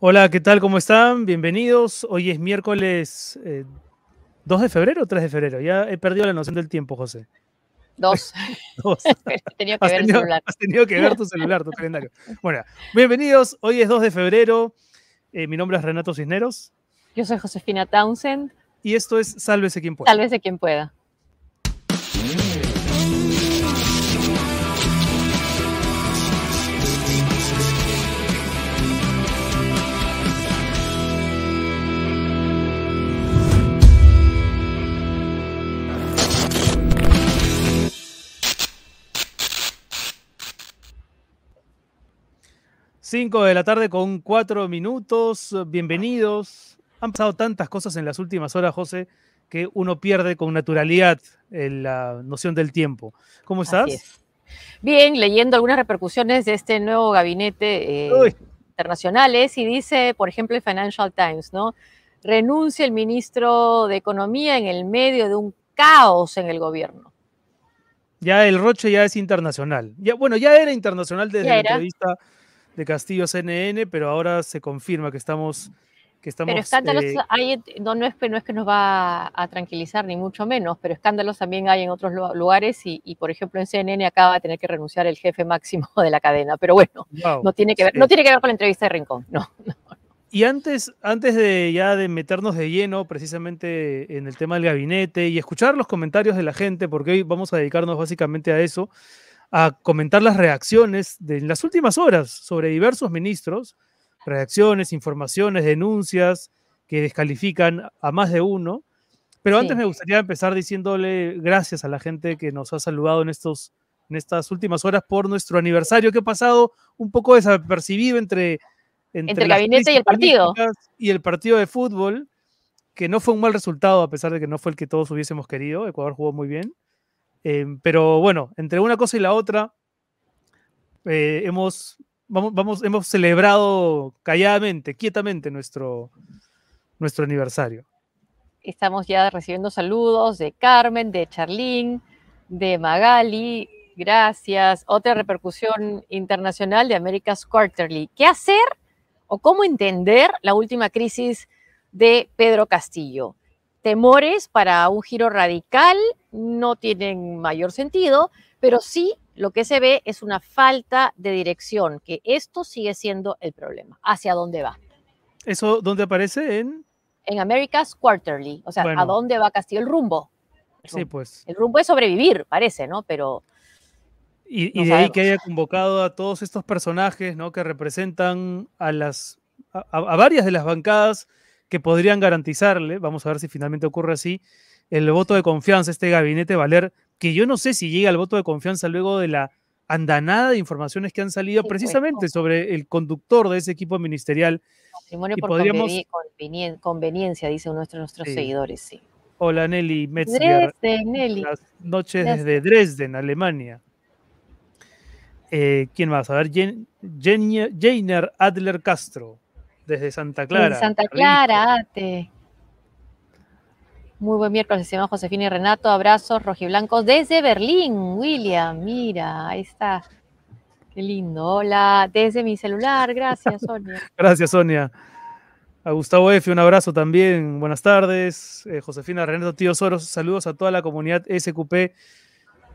Hola, ¿qué tal? ¿Cómo están? Bienvenidos. Hoy es miércoles 2 de febrero o 3 de febrero. Ya he perdido la noción del tiempo, José. 2. Tenía que ver el celular. Has tenido que ver tu celular, tu calendario. Bueno, bienvenidos. Hoy es 2 de febrero. Mi nombre es Renato Cisneros. Yo soy Josefina Townsend. Y esto es Sálvese Quien Pueda. Sálvese Quien Pueda. Cinco de la tarde con 4 minutos. Bienvenidos. Han pasado tantas cosas en las últimas horas, José, que uno pierde con naturalidad la noción del tiempo. ¿Cómo estás? Así es. Bien, leyendo algunas repercusiones de este nuevo gabinete internacionales, y dice, por ejemplo, el Financial Times, ¿no? Renuncia el ministro de Economía en el medio de un caos en el gobierno. Ya el roche ya es internacional. Ya, bueno, ya era internacional desde la entrevista de Castillo CNN, pero ahora se confirma que estamos pero escándalos hay, no es que nos va a tranquilizar, ni mucho menos, pero escándalos también hay en otros lugares y por ejemplo, en CNN acaba de tener que renunciar el jefe máximo de la cadena, pero bueno, wow, no tiene que ver con la entrevista de Rincón, no. Y antes de ya de meternos de lleno precisamente en el tema del gabinete y escuchar los comentarios de la gente, porque hoy vamos a dedicarnos básicamente a eso, a comentar las reacciones de las últimas horas sobre diversos ministros, reacciones, informaciones, denuncias que descalifican a más de uno. Pero antes me gustaría empezar diciéndole gracias a la gente que nos ha saludado en estas últimas horas por nuestro aniversario, que ha pasado un poco desapercibido entre el gabinete y el partido. Y el partido de fútbol, que no fue un mal resultado, a pesar de que no fue el que todos hubiésemos querido. Ecuador jugó muy bien. Pero bueno, entre una cosa y la otra, hemos celebrado calladamente, quietamente nuestro aniversario. Estamos ya recibiendo saludos de Carmen, de Charlín, de Magali, gracias. Otra repercusión internacional de Americas Quarterly. ¿Qué hacer o cómo entender la última crisis de Pedro Castillo? Temores para un giro radical no tienen mayor sentido, pero sí lo que se ve es una falta de dirección, que esto sigue siendo el problema. ¿Hacia dónde va? ¿Eso dónde aparece? En America's Quarterly, o sea, bueno, ¿a dónde va Castillo? El rumbo. Sí, pues. El rumbo es sobrevivir, parece, ¿no? Pero... Y de ahí que haya convocado a todos estos personajes, ¿no? Que representan a varias de las bancadas que podrían garantizarle, vamos a ver si finalmente ocurre así, el voto de confianza, este gabinete Valer, que yo no sé si llega al voto de confianza luego de la andanada de informaciones que han salido precisamente sobre el conductor de ese equipo ministerial. Patrimonio por conveniencia, dicen nuestros seguidores, sí. Hola, Nelly Metzger. Dresden, Nelly. Buenas noches desde Dresden, Alemania. ¿Quién más? A ver, Jainer Adler Castro. Desde Santa Clara. Santa Clara, Ate. Muy buen miércoles, se llama Josefina y Renato. Abrazos rojiblancos desde Berlín, William. Mira, ahí está. Qué lindo. Hola, desde mi celular. Gracias, Sonia. Gracias, Sonia. A Gustavo F., un abrazo también. Buenas tardes. Josefina, Renato, Tío Soros. Saludos a toda la comunidad SQP.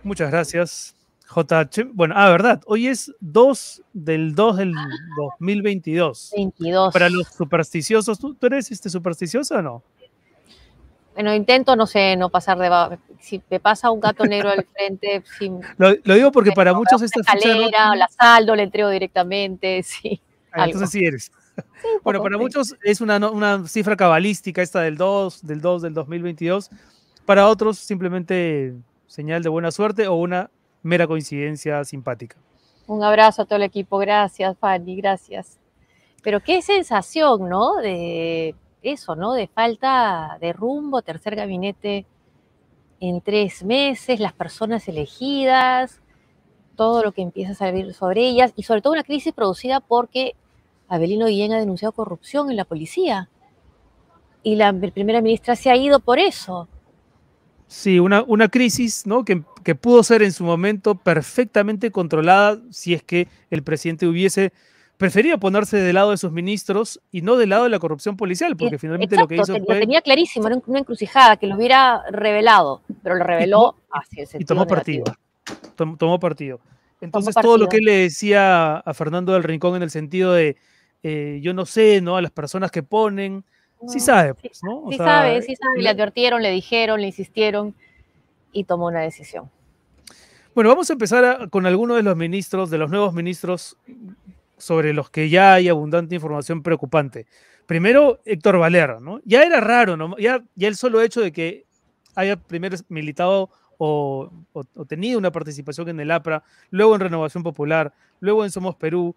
Muchas gracias. J.H.M. Bueno, verdad, hoy es 2 del 2022. 22. Para los supersticiosos, ¿tú eres supersticiosa o no? Bueno, intento, no sé, no pasar de... Si me pasa un gato negro al frente... Sí, lo digo porque para muchos esta escalera, fecha... La saldo, la entrego directamente, sí. Entonces sí eres. Sí, bueno, para muchos es una cifra cabalística esta del 2 del 2022. Para otros simplemente señal de buena suerte o una... mera coincidencia simpática. Un abrazo a todo el equipo, gracias Fanny, gracias. Pero qué sensación, ¿no? De eso, ¿no? De falta de rumbo, tercer gabinete en 3 meses, las personas elegidas, todo lo que empieza a salir sobre ellas y sobre todo una crisis producida porque Avelino Guillén ha denunciado corrupción en la policía y la primera ministra se ha ido por eso. Sí, una crisis, ¿no? que pudo ser en su momento perfectamente controlada si es que el presidente hubiese prefería ponerse del lado de sus ministros y no del lado de la corrupción policial, porque finalmente exacto, lo que hizo fue... Lo tenía clarísimo, era una encrucijada, que lo hubiera revelado, pero lo reveló hacia el sentido y tomó negativo. Partido. Tomó partido. Entonces tomó partido. Todo lo que él le decía a Fernando del Rincón en el sentido de, yo no sé, ¿no? A las personas que ponen, sí sabe, pues, ¿no? O sea, sí sabe, le advirtieron, le dijeron, le insistieron y tomó una decisión. Bueno, vamos a empezar con algunos de los ministros, de los nuevos ministros sobre los que ya hay abundante información preocupante. Primero, Héctor Valer, ¿no? Ya era raro, ¿no? Ya el solo hecho de que haya primero militado o tenido una participación en el APRA, luego en Renovación Popular, luego en Somos Perú,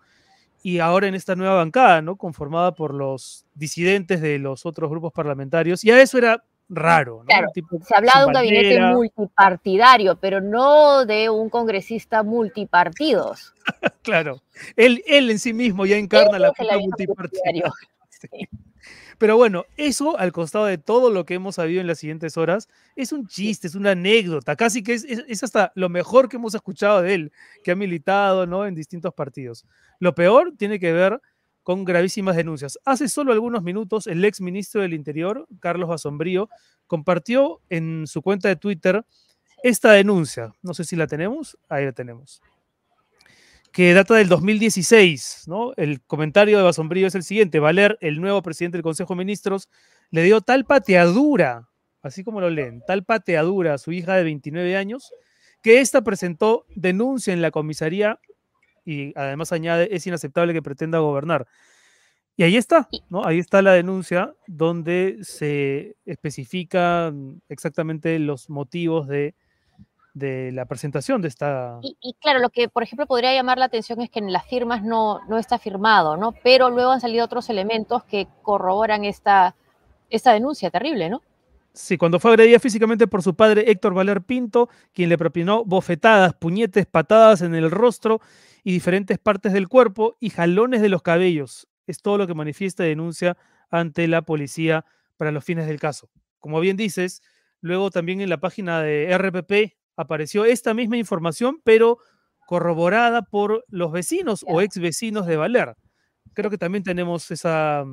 y ahora en esta nueva bancada, ¿no? Conformada por los disidentes de los otros grupos parlamentarios. Ya eso era raro, ¿no? Claro, tipo, se hablaba de un gabinete multipartidario, pero no de un congresista multipartidos. Claro, él en sí mismo ya encarna la palabra multipartidario. Sí. Pero bueno, eso al costado de todo lo que hemos sabido en las siguientes horas, es un chiste, es una anécdota, casi que es hasta lo mejor que hemos escuchado de él, que ha militado, ¿no? En distintos partidos. Lo peor tiene que ver con gravísimas denuncias. Hace solo algunos minutos, el ex ministro del Interior, Carlos Basombrío, compartió en su cuenta de Twitter esta denuncia. No sé si la tenemos. Ahí la tenemos. Que data del 2016, ¿no? El comentario de Basombrío es el siguiente. Valer, el nuevo presidente del Consejo de Ministros, le dio tal pateadura, así como lo leen, tal pateadura a su hija de 29 años, que ésta presentó denuncia en la comisaría. Y además añade, es inaceptable que pretenda gobernar. Y ahí está, ¿no? Ahí está la denuncia donde se especifican exactamente los motivos de la presentación de esta... Y claro, lo que por ejemplo podría llamar la atención es que en las firmas no está firmado, ¿no? Pero luego han salido otros elementos que corroboran esta denuncia terrible, ¿no? Sí, cuando fue agredida físicamente por su padre Héctor Valer Pinto, quien le propinó bofetadas, puñetes, patadas en el rostro y diferentes partes del cuerpo y jalones de los cabellos. Es todo lo que manifiesta y denuncia ante la policía para los fines del caso. Como bien dices, luego también en la página de RPP apareció esta misma información, pero corroborada por los vecinos o ex vecinos de Valer. Creo que también tenemos esa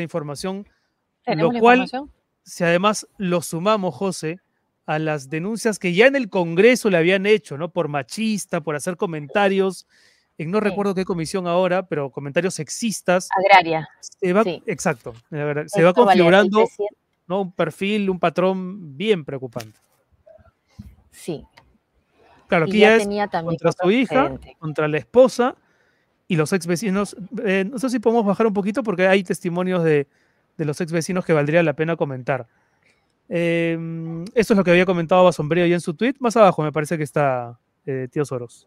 información. ¿Tenemos lo cual... la información? Si además lo sumamos, José, a las denuncias que ya en el Congreso le habían hecho, ¿no? Por machista, por hacer comentarios, no recuerdo qué comisión ahora, pero comentarios sexistas. Agraria. Sí. Exacto. Se va configurando, ¿no? Un perfil, un patrón bien preocupante. Sí. Claro, que ya tenía también contra su hija, contra la esposa y los ex vecinos. No sé si podemos bajar un poquito porque hay testimonios de los ex vecinos que valdría la pena comentar. Esto es lo que había comentado Basombrío ya en su tweet. Más abajo me parece que está Tío Soros.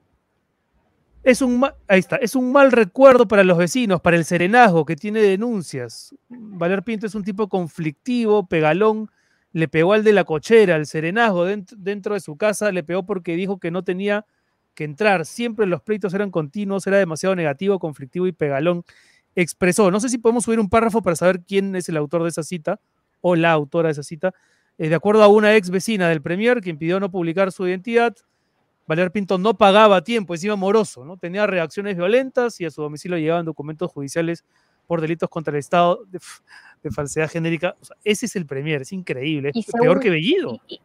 Ahí está. Es un mal recuerdo para los vecinos, para el serenazgo que tiene denuncias. Valer Pinto es un tipo conflictivo, pegalón. Le pegó al de la cochera, al serenazgo dentro de su casa. Le pegó porque dijo que no tenía que entrar. Siempre los pleitos eran continuos. Era demasiado negativo, conflictivo y pegalón. Expresó, no sé si podemos subir un párrafo para saber quién es el autor de esa cita o la autora de esa cita, de acuerdo a una ex vecina del Premier, quien pidió no publicar su identidad, Valer Pinto no pagaba a tiempo, encima moroso, ¿no? Tenía reacciones violentas y a su domicilio llegaban documentos judiciales por delitos contra el Estado de falsedad genérica. O sea, ese es el Premier, es increíble, es peor que Bellido. Y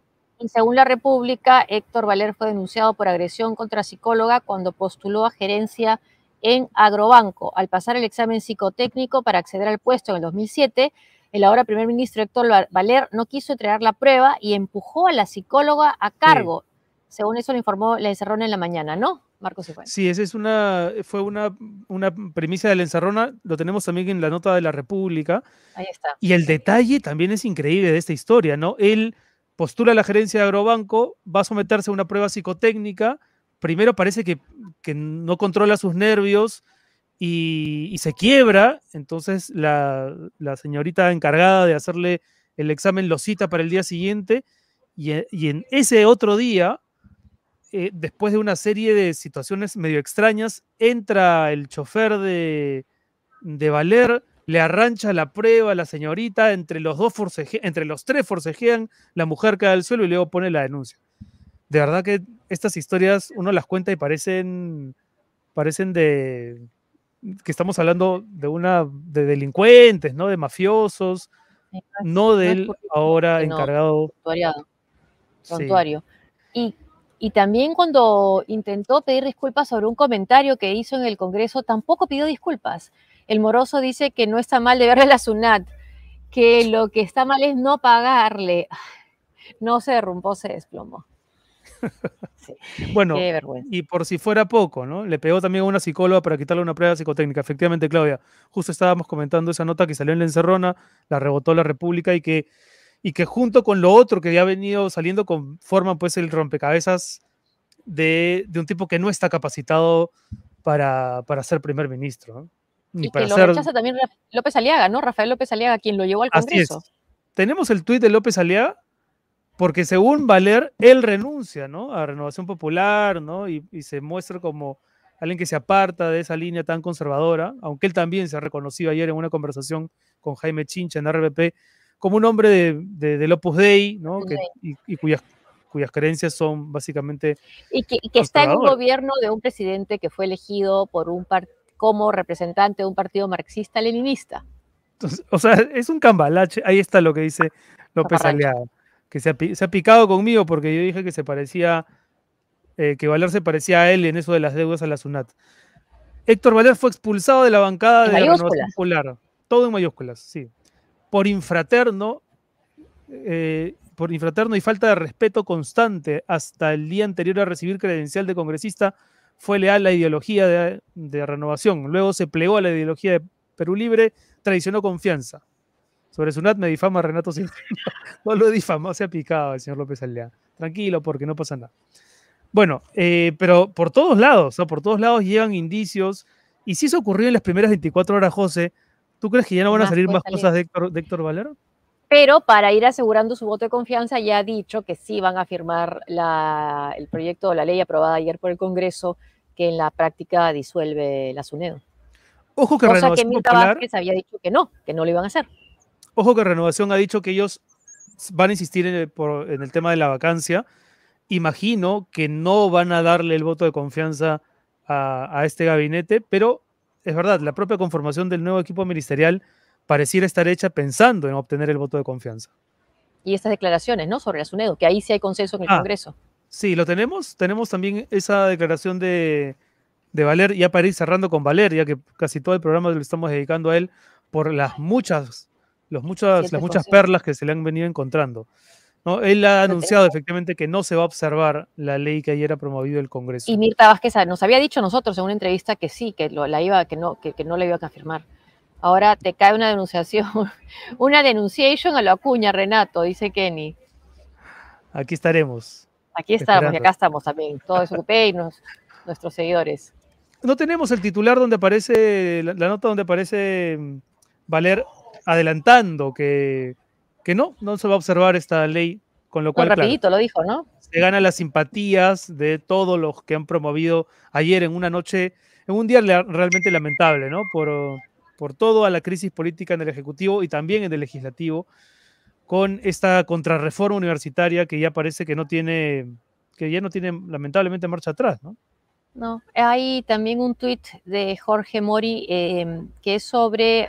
según La República, Héctor Valer fue denunciado por agresión contra psicóloga cuando postuló a gerencia en Agrobanco. Al pasar el examen psicotécnico para acceder al puesto en el 2007, el ahora primer ministro Héctor Valer no quiso entregar la prueba y empujó a la psicóloga a cargo. Sí. Según eso lo informó La Encerrona en la mañana, ¿no, Marcos? Sí, esa es una premisa de La Encerrona. Lo tenemos también en la nota de La República. Ahí está. Y el detalle también es increíble de esta historia, ¿no? Él postula a la gerencia de Agrobanco, va a someterse a una prueba psicotécnica. Primero parece que no controla sus nervios y se quiebra. Entonces la señorita encargada de hacerle el examen lo cita para el día siguiente y en ese otro día, después de una serie de situaciones medio extrañas, entra el chofer de Valer, le arrancha la prueba a la señorita, entre los tres forcejean, la mujer cae al suelo y luego pone la denuncia. De verdad que estas historias uno las cuenta y parecen que estamos hablando de una de delincuentes, ¿no? De mafiosos, no del ahora encargado. Santuario. Sí. Y también cuando intentó pedir disculpas sobre un comentario que hizo en el Congreso, tampoco pidió disculpas. El moroso dice que no está mal deberle a la SUNAT, que lo que está mal es no pagarle. No se derrumbó, se desplomó. Sí. Bueno, qué vergüenza. Y por si fuera poco, ¿no? Le pegó también a una psicóloga para quitarle una prueba psicotécnica. Efectivamente, Claudia, justo estábamos comentando esa nota que salió en La Encerrona, la rebotó La República, y que junto con lo otro que ya ha venido saliendo conforman pues el rompecabezas de un tipo que no está capacitado para ser primer ministro, ¿no? Ni y para que lo ser... rechaza también López Aliaga, ¿no? Rafael López Aliaga, quien lo llevó al Congreso. Así es. Tenemos el tuit de López Aliaga, porque según Valer, él renuncia, ¿no? A Renovación Popular, ¿no? Y se muestra como alguien que se aparta de esa línea tan conservadora, aunque él también se ha reconocido ayer en una conversación con Jaime Chincha en RBP como un hombre del Opus Dei, ¿no? Sí. Y cuyas creencias son básicamente... Y que está en un gobierno de un presidente que fue elegido por como representante de un partido marxista-leninista. Entonces, o sea, es un cambalache. Ahí está lo que dice López Aliaga, que se ha picado conmigo porque yo dije que se parecía, que Valer se parecía a él en eso de las deudas a la SUNAT. Héctor Valer fue expulsado de la bancada de la Renovación Popular, todo en mayúsculas, sí, por infraterno y falta de respeto constante hasta el día anterior a recibir credencial de congresista. Fue leal a la ideología de Renovación, luego se plegó a la ideología de Perú Libre, traicionó confianza. Sobre SUNAT me difama Renato Cisneros. No lo difamó, se ha picado el señor López Aliaga. Tranquilo, porque no pasa nada. Bueno, pero por todos lados, ¿no? Por todos lados llegan indicios. Y si eso ocurrió en las primeras 24 horas, José, ¿tú crees que ya no van a salir más cosas de Héctor Valer? Pero para ir asegurando su voto de confianza, ya ha dicho que sí van a firmar el proyecto de la ley aprobada ayer por el Congreso, que en la práctica disuelve la SUNEDU. Ojo que Renovación Mirtha Vásquez había dicho que no lo iban a hacer. Ojo que Renovación ha dicho que ellos van a insistir en el tema de la vacancia. Imagino que no van a darle el voto de confianza a este gabinete, pero es verdad, la propia conformación del nuevo equipo ministerial pareciera estar hecha pensando en obtener el voto de confianza. Y estas declaraciones, ¿no? Sobre la SUNEDU, que ahí sí hay consenso en el Congreso. Sí, lo tenemos. Tenemos también esa declaración de Valer, ya para ir cerrando con Valer, ya que casi todo el programa lo estamos dedicando a él por las muchas perlas que se le han venido encontrando, ¿no? Él ha anunciado efectivamente que no se va a observar la ley que ayer ha promovido el Congreso. Y Mirtha Vásquez nos había dicho nosotros en una entrevista que sí, que no la iba a firmar. Ahora te cae una denunciación, una denunciación a lo Acuña, Renato, dice Kenny. Aquí estaremos. Aquí estamos esperando. Y acá estamos también, todos UPE y nuestros seguidores. No tenemos el titular donde aparece, la nota donde aparece Valer adelantando que no se va a observar esta ley, con lo cual... No, rapidito, claro, lo dijo, ¿no? Se gana las simpatías de todos los que han promovido ayer en una noche, en un día realmente lamentable, ¿no? Por toda la crisis política en el Ejecutivo y también en el Legislativo, con esta contrarreforma universitaria que ya parece que no tiene lamentablemente marcha atrás, ¿no? No, hay también un tuit de Jorge Mori que es sobre,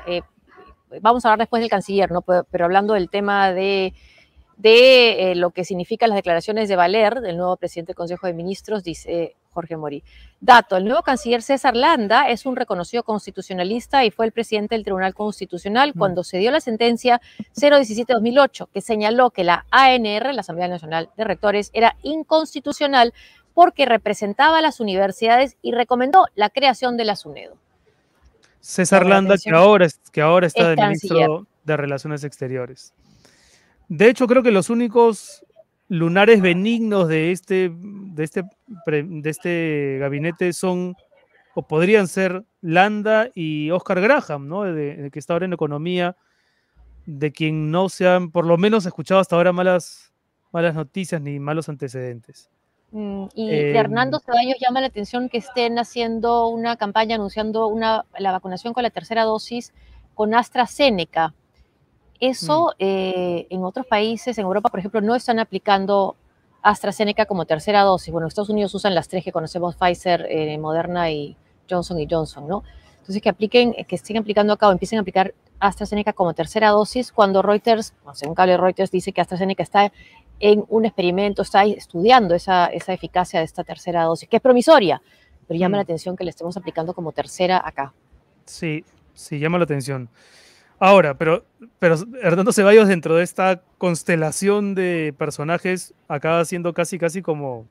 vamos a hablar después del canciller, ¿no? Pero hablando del tema de lo que significan las declaraciones de Valer, del nuevo presidente del Consejo de Ministros, dice... Jorge Mori. Dato, el nuevo canciller César Landa es un reconocido constitucionalista y fue el presidente del Tribunal Constitucional cuando se dio la sentencia 017-2008, que señaló que la ANR, la Asamblea Nacional de Rectores, era inconstitucional porque representaba a las universidades y recomendó la creación de la SUNEDU. César Landa, que ahora está de ministro de Relaciones Exteriores. De hecho, creo que los únicos lunares benignos de este gabinete son, o podrían ser, Landa y Oscar Graham, ¿no? De que está ahora en Economía, de quien no se han, por lo menos, escuchado hasta ahora malas noticias ni malos antecedentes. Y de Hernando Ceballos llama la atención que estén haciendo una campaña anunciando la vacunación con la tercera dosis con AstraZeneca. Eso en otros países, en Europa, por ejemplo, no están aplicando AstraZeneca como tercera dosis. Bueno, en Estados Unidos usan las tres que conocemos, Pfizer, Moderna y Johnson & Johnson, ¿no? Entonces, que estén aplicando acá o empiecen a aplicar AstraZeneca como tercera dosis, cuando Reuters, según cable Reuters, dice que AstraZeneca está en un experimento, está estudiando esa eficacia de esta tercera dosis, que es promisoria, pero llama la atención que le estemos aplicando como tercera acá. Sí, sí, llama la atención. Ahora, pero Hernando Ceballos, dentro de esta constelación de personajes, acaba siendo casi como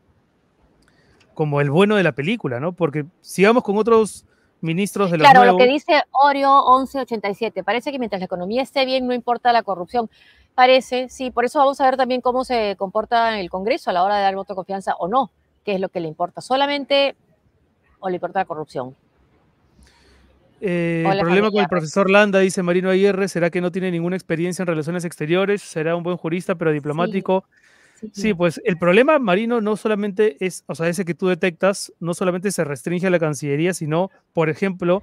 el bueno de la película, ¿no? Porque sigamos con otros ministros de los nuevos. Claro, lo que dice Oreo 1187, parece que mientras la economía esté bien no importa la corrupción. Parece, sí, por eso vamos a ver también cómo se comporta el Congreso a la hora de dar voto de confianza o no, qué es lo que le importa solamente o le importa la corrupción. El problema familiar con el profesor Landa, dice Marino Aguirre, será que no tiene ninguna experiencia en relaciones exteriores, será un buen jurista pero diplomático. Sí, sí, sí, pues el problema, Marino, no solamente es, o sea, ese que tú detectas, no solamente se restringe a la Cancillería, sino, por ejemplo,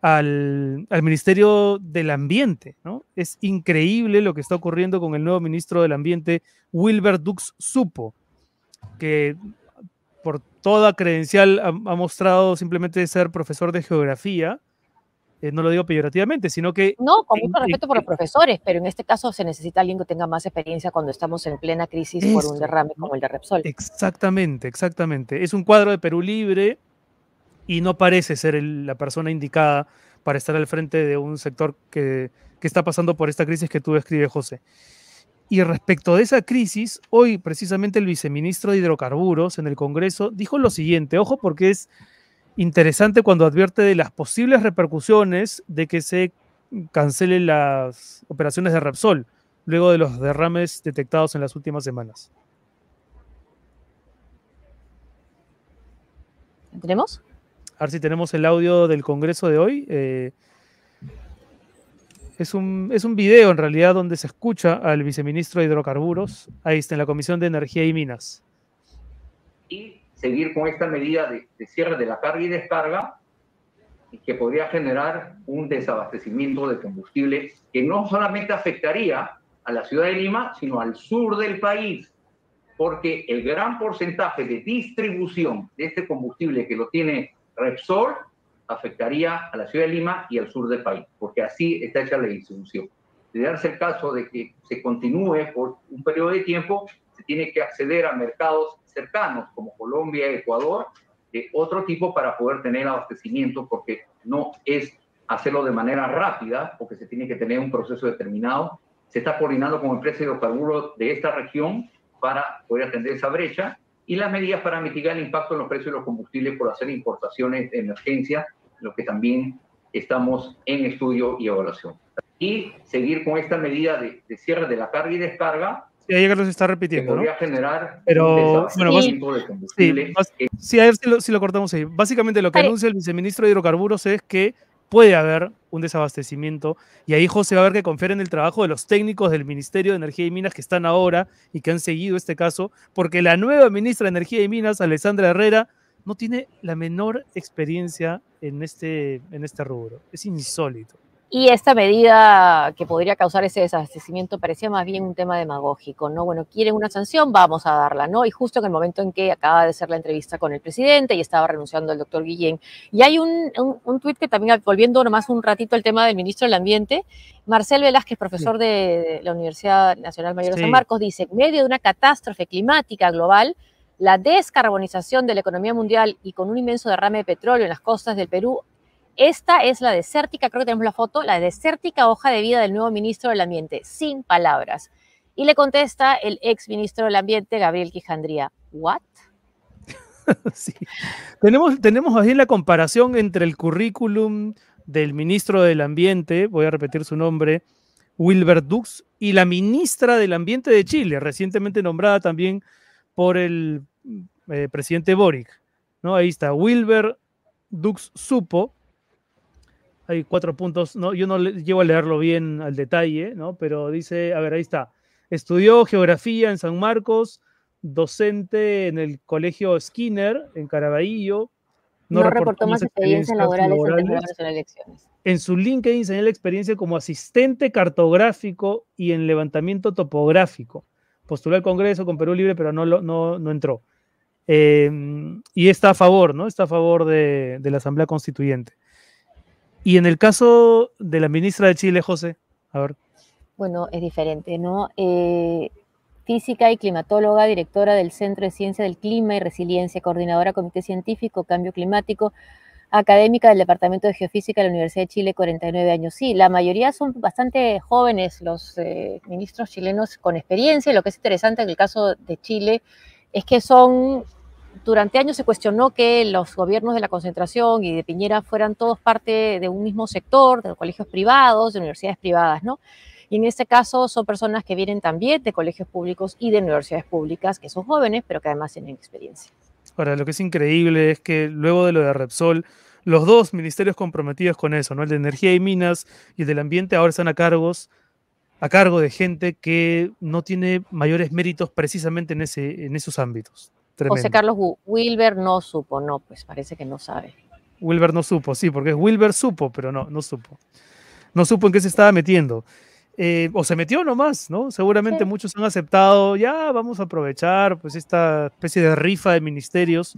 al Ministerio del Ambiente, ¿no? Es increíble lo que está ocurriendo con el nuevo ministro del Ambiente, Wilbert Dux Supo, que por toda credencial ha mostrado simplemente ser profesor de geografía. No lo digo peyorativamente, sino que... No, con mucho respeto por los profesores, pero en este caso se necesita alguien que tenga más experiencia cuando estamos en plena crisis por un derrame como el de Repsol. Exactamente, exactamente. Es un cuadro de Perú Libre y no parece ser la persona indicada para estar al frente de un sector que está pasando por esta crisis que tú describes, José. Y respecto de esa crisis, hoy precisamente el viceministro de Hidrocarburos en el Congreso dijo lo siguiente, ojo porque es... interesante cuando advierte de las posibles repercusiones de que se cancelen las operaciones de Repsol luego de los derrames detectados en las últimas semanas. ¿Tenemos? A ver si tenemos el audio del Congreso de hoy. Es un video en realidad donde se escucha al viceministro de Hidrocarburos, ahí está, en la Comisión de Energía y Minas. Y seguir con esta medida de cierre de la carga y descarga, que podría generar un desabastecimiento de combustible que no solamente afectaría a la ciudad de Lima, sino al sur del país, porque el gran porcentaje de distribución de este combustible que lo tiene Repsol afectaría a la ciudad de Lima y al sur del país, porque así está hecha la distribución. De darse el caso de que se continúe por un periodo de tiempo, se tiene que acceder a mercados cercanos como Colombia, Ecuador, de otro tipo para poder tener abastecimiento, porque no es hacerlo de manera rápida, porque se tiene que tener un proceso determinado. Se está coordinando con empresas de hidrocarburos de esta región para poder atender esa brecha y las medidas para mitigar el impacto en los precios de los combustibles por hacer importaciones de emergencia, lo que también estamos en estudio y evaluación. Y seguir con esta medida de cierre de la carga y descarga. Sí, Carlos está repitiendo, ¿no? Pero bueno, sí, a ver si lo cortamos ahí. Básicamente lo que anuncia el viceministro de Hidrocarburos es que puede haber un desabastecimiento y ahí, José, va a haber que confiar en el trabajo de los técnicos del Ministerio de Energía y Minas que están ahora y que han seguido este caso, porque la nueva ministra de Energía y Minas, Alessandra Herrera, no tiene la menor experiencia en este rubro. Es insólito. Y esta medida que podría causar ese desabastecimiento parecía más bien un tema demagógico, ¿no? Bueno, quieren una sanción, vamos a darla, ¿no? Y justo en el momento en que acaba de ser la entrevista con el presidente y estaba renunciando el doctor Guillén. Y hay un tuit que también, volviendo nomás un ratito al tema del ministro del Ambiente, Marcel Velázquez, profesor de la Universidad Nacional Mayor de San Marcos, dice, en medio de una catástrofe climática global, la descarbonización de la economía mundial y con un inmenso derrame de petróleo en las costas del Perú, esta es la desértica, creo que tenemos la foto, la desértica hoja de vida del nuevo ministro del Ambiente, sin palabras. Y le contesta el ex ministro del Ambiente, Gabriel Quijandría. ¿What? Sí. Tenemos ahí la comparación entre el currículum del ministro del Ambiente, voy a repetir su nombre, Wilbert Dux, y la ministra del Ambiente de Chile, recientemente nombrada también por el presidente Boric, ¿no? Ahí está, Wilbert Dux Supo. Hay 4 puntos, ¿no? Yo no llevo a leerlo bien al detalle, ¿no? Pero dice, a ver, ahí está. Estudió geografía en San Marcos, docente en el colegio Skinner, en Caraballo. No reportó más experiencias laborales en las elecciones. En su LinkedIn señala experiencia como asistente cartográfico y en levantamiento topográfico. Postuló al Congreso con Perú Libre, pero no entró. Y está a favor, ¿no? Está a favor de la Asamblea Constituyente. Y en el caso de la ministra de Chile, José, a ver. Bueno, es diferente, ¿no? Física y climatóloga, directora del Centro de Ciencia del Clima y Resiliencia, coordinadora Comité Científico Cambio Climático, académica del Departamento de Geofísica de la Universidad de Chile, 49 años. Sí, la mayoría son bastante jóvenes los ministros chilenos con experiencia, y lo que es interesante en el caso de Chile es que son... Durante años se cuestionó que los gobiernos de la concentración y de Piñera fueran todos parte de un mismo sector, de colegios privados, de universidades privadas, ¿no? Y en este caso son personas que vienen también de colegios públicos y de universidades públicas, que son jóvenes, pero que además tienen experiencia. Ahora, lo que es increíble es que luego de lo de Repsol, los dos ministerios comprometidos con eso, ¿no? El de Energía y Minas y el del Ambiente, ahora están a cargo de gente que no tiene mayores méritos precisamente en esos ámbitos. Tremendo. José Carlos Wilbert no supo, no, pues parece que no sabe. Wilbert no supo, sí, porque es Wilbert supo, pero no supo. No supo en qué se estaba metiendo. O se metió nomás, ¿no? Seguramente sí. Muchos han aceptado, ya vamos a aprovechar pues esta especie de rifa de ministerios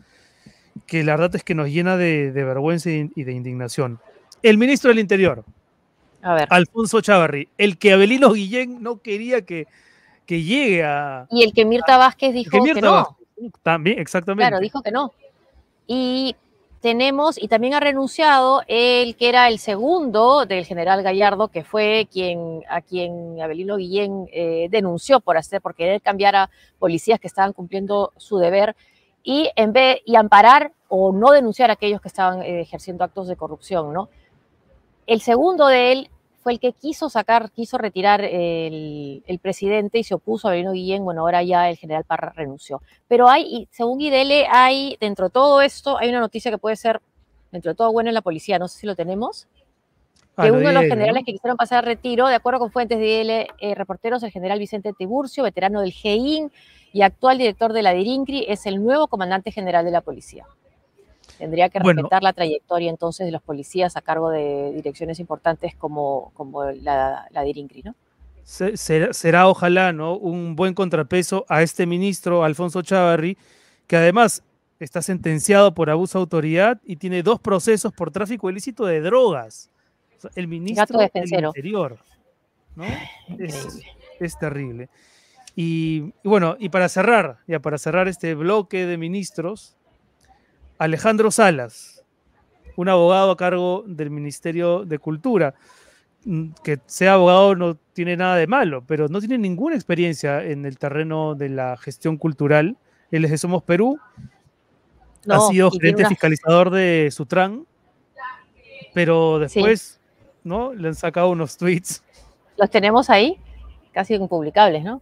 que la verdad es que nos llena de vergüenza y de indignación. El ministro del Interior, a ver. Alfonso Chávarry, el que Avelino Guillén no quería que llegue a... Y el que Mirtha Vásquez dijo que no. También, exactamente. Claro, dijo que no. Y tenemos, y también ha renunciado el que era el segundo del general Gallardo, que fue a quien Avelino Guillén denunció por querer cambiar a policías que estaban cumpliendo su deber y amparar o no denunciar a aquellos que estaban ejerciendo actos de corrupción, ¿no? El segundo de él fue el que quiso retirar el presidente y se opuso a Avelino Guillén. Bueno, ahora ya el general Parra renunció. Pero hay, según IDL, hay, dentro de todo esto, hay una noticia que puede ser, dentro de todo, buena en la policía, no sé si lo tenemos, que uno de los generales que quisieron pasar a retiro, de acuerdo con fuentes de IDL, reporteros, el general Vicente Tiburcio, veterano del GEIN y actual director de la Dirincri, es el nuevo comandante general de la policía. Tendría que respetar la trayectoria entonces de los policías a cargo de direcciones importantes como la Dirincri, ¿no? Será ojalá, ¿no?, un buen contrapeso a este ministro, Alfonso Chávarry, que además está sentenciado por abuso de autoridad y tiene 2 procesos por tráfico ilícito de drogas. O sea, el ministro del Interior, ¿no? Es terrible. Y bueno, y para cerrar este bloque de ministros, Alejandro Salas, un abogado a cargo del Ministerio de Cultura. Que sea abogado no tiene nada de malo, pero no tiene ninguna experiencia en el terreno de la gestión cultural. Él es de Somos Perú, ha sido gerente fiscalizador de Sutran, pero después ¿no? le han sacado unos tweets. Los tenemos ahí, casi impublicables, ¿no?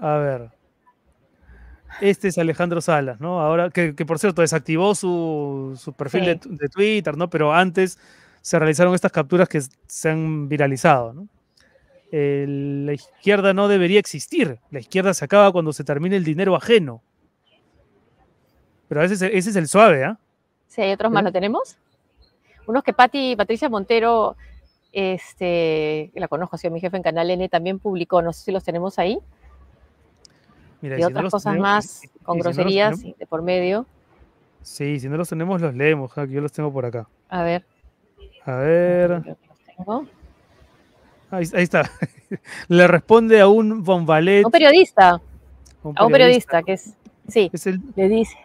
A ver... Este es Alejandro Salas, ¿no? Ahora, que por cierto desactivó su perfil de Twitter, ¿no? Pero antes se realizaron estas capturas que se han viralizado, ¿no? La izquierda no debería existir. La izquierda se acaba cuando se termine el dinero ajeno. Pero a veces ese es el suave, ¿ah? ¿Eh? Sí, hay otros más, ¿lo tenemos? Unos que Patricia Montero, la conozco, ha sido mi jefe en Canal N, también publicó, no sé si los tenemos ahí. Mira, y si otras no cosas tenemos, más, con groserías si no de por medio. Sí, si no los tenemos, los leemos. Yo los tengo por acá. A ver. Ahí está. Le responde a un bombalet. A un periodista que es... Sí, le dice...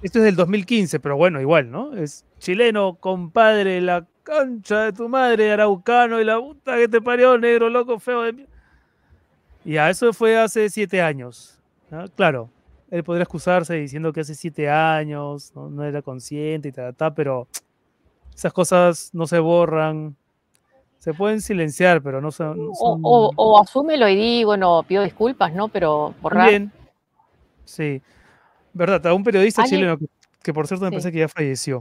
Esto es del 2015, pero bueno, igual, ¿no? Es chileno, compadre, la cancha de tu madre, araucano, y la puta que te parió, negro, loco, feo de... Ya, eso fue hace 7 años. ¿No? Claro, él podría excusarse diciendo que hace 7 años no era consciente y pero esas cosas no se borran. Se pueden silenciar, pero no se... O asúmelo y di, bueno, pido disculpas, ¿no? Pero borrar. Bien. Sí. Verdad, a un periodista chileno que por cierto me parece que ya falleció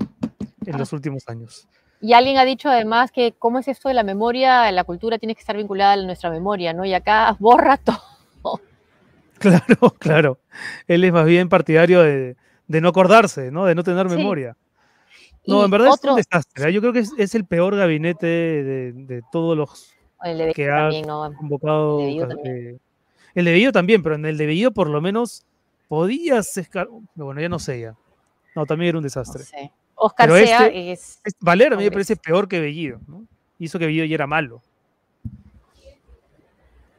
en los últimos años. Y alguien ha dicho además que cómo es esto de la memoria, la cultura tiene que estar vinculada a nuestra memoria, ¿no? Y acá borra todo. Claro. Él es más bien partidario de no acordarse, ¿no? De no tener memoria. No, y en verdad es un desastre. Yo creo que es el peor gabinete de todos los que ha convocado. El de Bellido también, pero en el de Bellido por lo menos podías... Bueno, ya no sé. No, también era un desastre. No sé. Oscar Sea es... Valer a mí me parece peor que Bellido, ¿no? Hizo que Bellido ya era malo.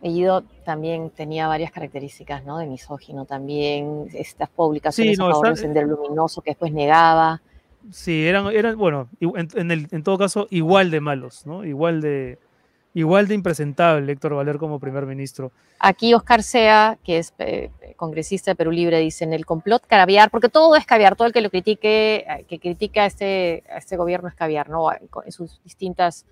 Bellido también tenía varias características, ¿no? De misógino también, estas publicaciones a favor del Sendero Luminoso que después negaba. Sí, eran bueno, en todo caso, igual de malos, ¿no? Igual de impresentable Héctor Valer como primer ministro. Aquí Oscar Sea, que es congresista de Perú Libre, dice, en el complot caviar, porque todo es caviar, todo el que lo critique, que critica a este gobierno es caviar, ¿no? En sus distintas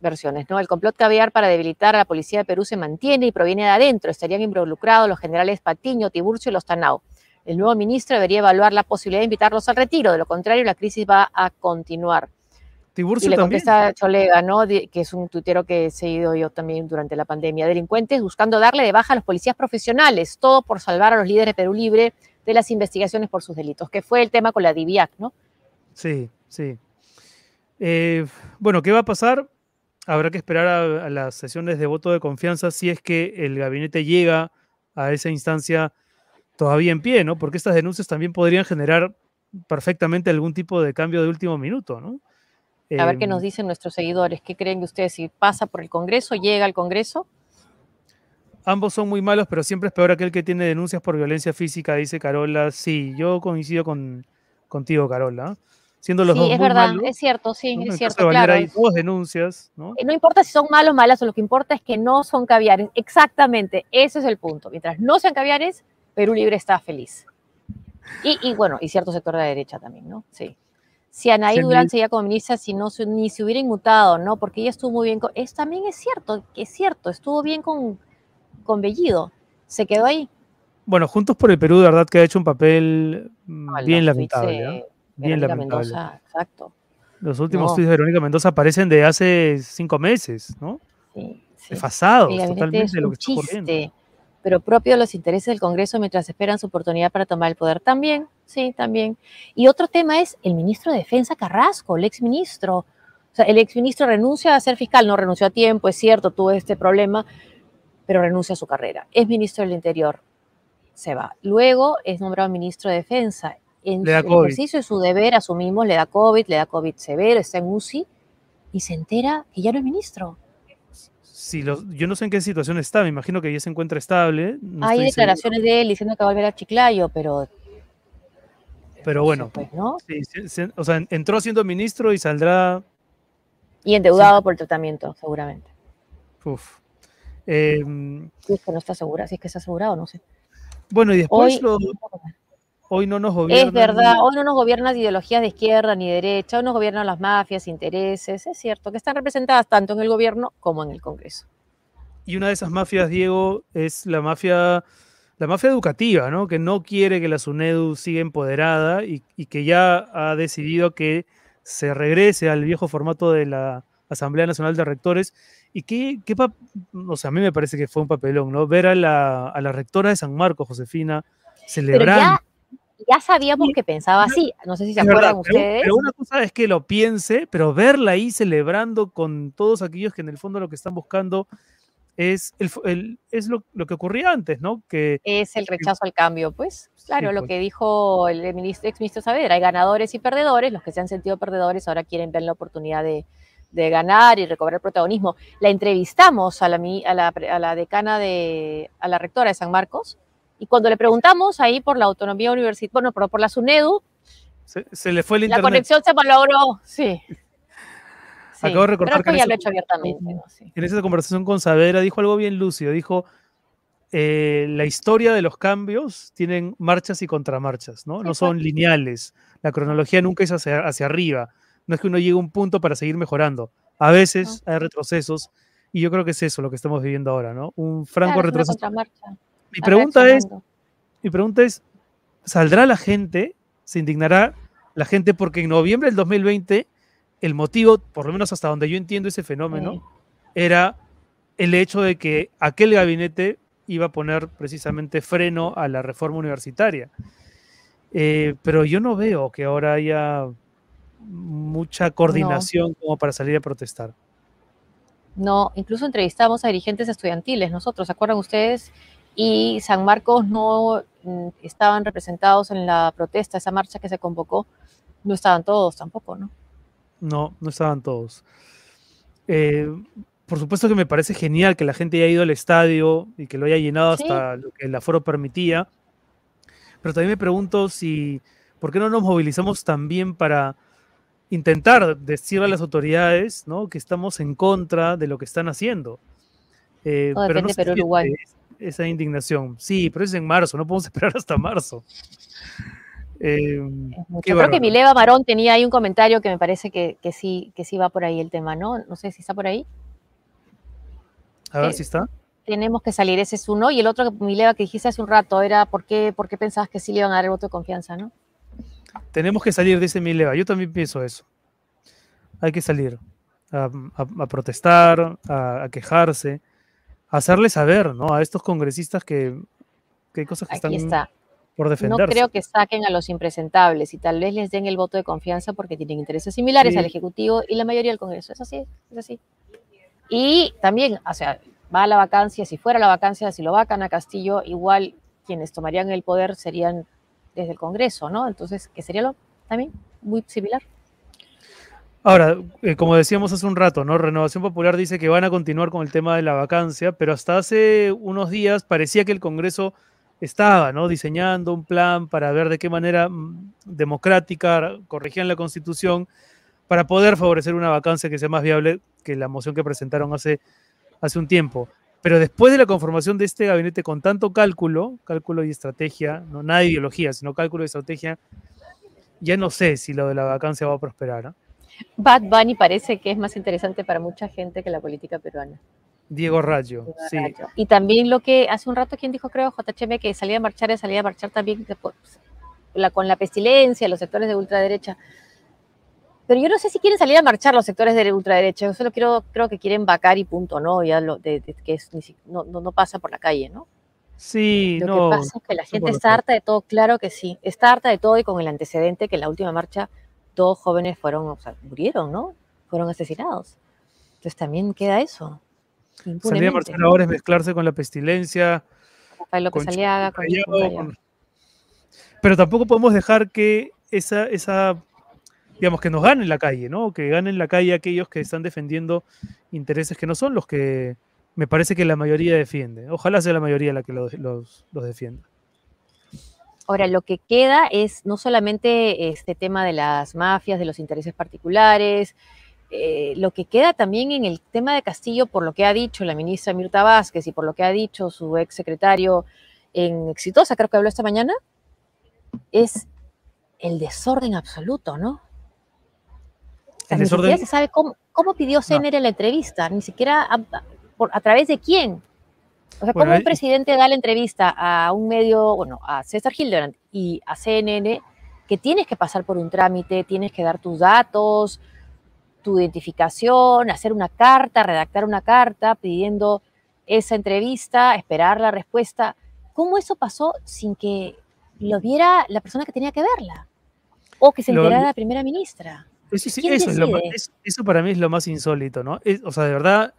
versiones, ¿no? El complot caviar para debilitar a la policía de Perú se mantiene y proviene de adentro. Estarían involucrados los generales Patiño, Tiburcio y Loztanao. El nuevo ministro debería evaluar la posibilidad de invitarlos al retiro, de lo contrario la crisis va a continuar. Tiburcio y le contesta también. Cholega, ¿no? Que es un tuitero que he seguido yo también durante la pandemia. Delincuentes buscando darle de baja a los policías profesionales, todo por salvar a los líderes de Perú Libre de las investigaciones por sus delitos, que fue el tema con la DIVIAC, ¿no? Sí, sí. Bueno, ¿qué va a pasar? Habrá que esperar a las sesiones de voto de confianza si es que el gabinete llega a esa instancia todavía en pie, ¿no? Porque estas denuncias también podrían generar perfectamente algún tipo de cambio de último minuto, ¿no? A ver qué nos dicen nuestros seguidores. ¿Qué creen que ustedes? Si pasa por el Congreso, llega al Congreso. Ambos son muy malos, pero siempre es peor aquel que tiene denuncias por violencia física, dice Carola. Sí, yo coincido contigo, Carola. Siendo los dos muy malos. Sí, es verdad, es cierto, sí, es cierto, claro. Hay dos denuncias, ¿no? No importa si son malos o malas, lo que importa es que no son caviares. Exactamente, ese es el punto. Mientras no sean caviares, Perú Libre está feliz. Y bueno, y cierto sector de la derecha también, ¿no? Sí. Si Anaí Durán seguía como ministra, si no, ni se hubiera inmutado, ¿no? Porque ella estuvo muy bien con... Eso también es cierto, estuvo bien con Bellido. Se quedó ahí. Bueno, Juntos por el Perú, de verdad, que ha hecho un papel bien lamentable, ¿eh? Bien lamentable. Mendoza, exacto. Los últimos tweets de Verónica Mendoza aparecen de hace 5 meses, ¿no? Sí, sí. Desfasados, totalmente es de lo que está ocurriendo. Pero propio de los intereses del Congreso mientras esperan su oportunidad para tomar el poder. También, sí, también. Y otro tema es el ministro de Defensa Carrasco, el exministro. O sea, el exministro renuncia a ser fiscal, no renunció a tiempo, es cierto, tuvo este problema, pero renuncia a su carrera. Es ministro del Interior, se va. Luego es nombrado ministro de Defensa. En el ejercicio de su deber, asumimos, le da COVID severo, está en UCI, y se entera que ya no es ministro. Sí, yo no sé en qué situación está, me imagino que ya se encuentra estable. No hay declaraciones de él diciendo que va a volver a Chiclayo, pero... Pero bueno, sí, pues, ¿no? Sí, o sea, entró siendo ministro y saldrá... Y endeudado por el tratamiento, seguramente. Uf. Sí, es que no está segura, si es que está asegurado, no sé. Bueno, y después hoy no nos gobierna... Es verdad, hoy no nos gobiernan ideologías de izquierda ni derecha, hoy nos gobiernan las mafias, intereses, es cierto, que están representadas tanto en el gobierno como en el Congreso. Y una de esas mafias, Diego, es la mafia educativa, ¿no? Que no quiere que la SUNEDU siga empoderada y que ya ha decidido que se regrese al viejo formato de la Asamblea Nacional de Rectores. Y que o sea, a mí me parece que fue un papelón, ¿no? Ver a la rectora de San Marcos, Josefina, celebrando. Ya sabíamos que pensaba así, no sé si se acuerdan ustedes. Pero una cosa es que lo piense, pero verla ahí celebrando con todos aquellos que en el fondo lo que están buscando es, es lo que ocurría antes, ¿no? Que es el rechazo al cambio, pues. Claro, sí, pues. Lo que dijo el exministro Saavedra, hay ganadores y perdedores, los que se han sentido perdedores ahora quieren ver la oportunidad de ganar y recobrar protagonismo. La entrevistamos a la rectora de San Marcos. Y cuando le preguntamos ahí por la autonomía universitaria, bueno, pero por la SUNEDU, se le fue el internet. La conexión se malogró, sí. Acabo de recordar que lo he hecho abiertamente, ¿no? Sí. En esa conversación con Saavedra dijo algo bien lúcido, dijo, la historia de los cambios tienen marchas y contramarchas, ¿no? No son lineales, la cronología nunca es hacia arriba, no es que uno llegue a un punto para seguir mejorando, a veces hay retrocesos, y yo creo que es eso lo que estamos viviendo ahora, ¿no? Un franco retroceso. Mi pregunta es, ¿saldrá la gente? ¿Se indignará la gente? Porque en noviembre del 2020 el motivo, por lo menos hasta donde yo entiendo ese fenómeno, era el hecho de que aquel gabinete iba a poner precisamente freno a la reforma universitaria. Pero yo no veo que ahora haya mucha coordinación como para salir a protestar. No, incluso entrevistamos a dirigentes estudiantiles, nosotros, ¿se acuerdan ustedes? Y San Marcos no estaban representados en la protesta, esa marcha que se convocó No estaban todos tampoco, ¿no? No, no estaban todos. Por supuesto que me parece genial que la gente haya ido al estadio y que lo haya llenado hasta lo que el aforo permitía. Pero también me pregunto si, ¿por qué no nos movilizamos también para intentar decirle a las autoridades, ¿no?, que estamos en contra de lo que están haciendo? No, pero no sé, Perú, Uruguay. Esa indignación. Sí, pero es en marzo, no podemos esperar hasta marzo. Yo creo que Mileva Marón tenía ahí un comentario que me parece que sí va por ahí el tema, ¿no? No sé si está por ahí. A ver si está. Tenemos que salir, ese es uno. Y el otro, Mileva, que dijiste hace un rato, era ¿por qué pensabas que sí le iban a dar el voto de confianza, ¿no? Tenemos que salir, dice Mileva. Yo también pienso eso. Hay que salir a protestar, a quejarse, a hacerle saber, ¿no?, a estos congresistas que hay cosas que están por defenderse. No creo que saquen a los impresentables y tal vez les den el voto de confianza porque tienen intereses similares al Ejecutivo y la mayoría del Congreso. Es así, es así. Y también, o sea, va a la vacancia, si fuera la vacancia, si lo vacan a Castillo, igual quienes tomarían el poder serían desde el Congreso, ¿no? Entonces, que sería lo también muy similar. Ahora, como decíamos hace un rato, ¿no?, Renovación Popular dice que van a continuar con el tema de la vacancia, pero hasta hace unos días parecía que el Congreso estaba, ¿no?, diseñando un plan para ver de qué manera democrática corregían la Constitución para poder favorecer una vacancia que sea más viable que la moción que presentaron hace un tiempo. Pero después de la conformación de este gabinete con tanto cálculo y estrategia, no nada de ideología, sino cálculo y estrategia, ya no sé si lo de la vacancia va a prosperar, ¿no? Bad Bunny parece que es más interesante para mucha gente que la política peruana. Diego Rayo, sí. Y también lo que hace un rato, ¿quién dijo? Creo J.H.M., que salía a marchar también después, con la pestilencia, los sectores de ultraderecha. Pero yo no sé si quieren salir a marchar los sectores de ultraderecha. Yo solo creo que quieren vacar y punto, ¿no? Ya no pasa por la calle, ¿no? Sí, Lo que pasa es que la gente está harta de todo, claro que sí. Está harta de todo, y con el antecedente que en la última marcha 2 jóvenes murieron, ¿no? Fueron asesinados. Entonces también queda eso. Salir a marchar ahora es mezclarse con la pestilencia. Rafael López Aliaga, con... Pero tampoco podemos dejar que digamos, que nos ganen la calle, ¿no? Que ganen la calle aquellos que están defendiendo intereses que no son los que me parece que la mayoría defiende. Ojalá sea la mayoría la que los defienda. Ahora, lo que queda es no solamente este tema de las mafias, de los intereses particulares, lo que queda también en el tema de Castillo, por lo que ha dicho la ministra Mirtha Vásquez y por lo que ha dicho su ex secretario en Exitosa, creo que habló esta mañana, es el desorden absoluto, ¿no? Ni siquiera se sabe cómo pidió CNN la entrevista, ni siquiera a través de quién. O sea, cómo un presidente da la entrevista a un medio, bueno, a César Hildebrand y a CNN, que tienes que pasar por un trámite, tienes que dar tus datos, tu identificación, hacer una carta, redactar una carta pidiendo esa entrevista, esperar la respuesta. ¿Cómo eso pasó sin que lo viera la persona que tenía que verla? O que se enterara la primera ministra. Eso para mí es lo más insólito, ¿no? O sea, de verdad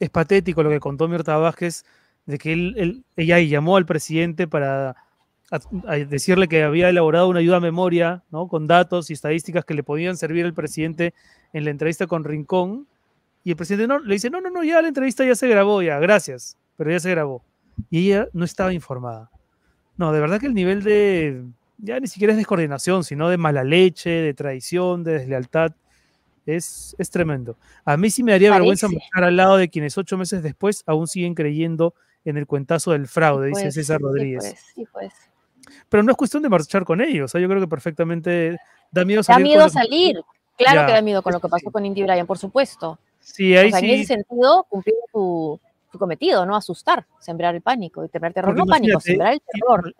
es patético lo que contó Mirtha Vásquez, de que ella llamó al presidente para a decirle que había elaborado una ayuda a memoria, ¿no?, con datos y estadísticas que le podían servir al presidente en la entrevista con Rincón, y el presidente le dice, no, ya la entrevista ya se grabó, ya, gracias, pero ya se grabó. Y ella no estaba informada. No, de verdad que el nivel de... ya ni siquiera es descoordinación, sino de mala leche, de traición, de deslealtad. Es tremendo. A mí sí me daría vergüenza marchar al lado de quienes 8 meses después aún siguen creyendo en el cuentazo del fraude, dice César Rodríguez. Sí, pues. Pero no es cuestión de marchar con ellos. Yo creo que perfectamente da miedo salir. Da miedo salir. Claro que da miedo con lo que pasó con Indy Bryan, por supuesto. Sí, ahí en ese sentido, cumplió su cometido, ¿no? Asustar, sembrar el pánico, temer terror. No pánico, sembrar el terror.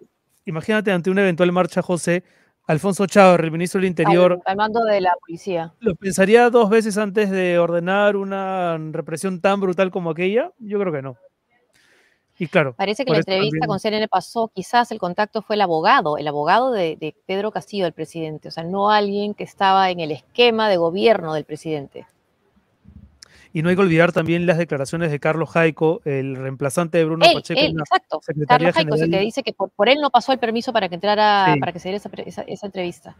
Imagínate ante una eventual marcha, José, Alfonso Chávarry, el ministro del Interior, al mando de la policía, ¿lo pensaría 2 veces antes de ordenar una represión tan brutal como aquella? Yo creo que no. Y claro, parece que la entrevista también con CNN pasó, quizás el contacto fue el abogado de Pedro Castillo, el presidente, o sea, no alguien que estaba en el esquema de gobierno del presidente. Y no hay que olvidar también las declaraciones de Carlos Jaico, el reemplazante de Bruno Pacheco. Exacto, Carlos Jaico, o sea, que dice que por él no pasó el permiso para que entrara, para que se diera esa entrevista.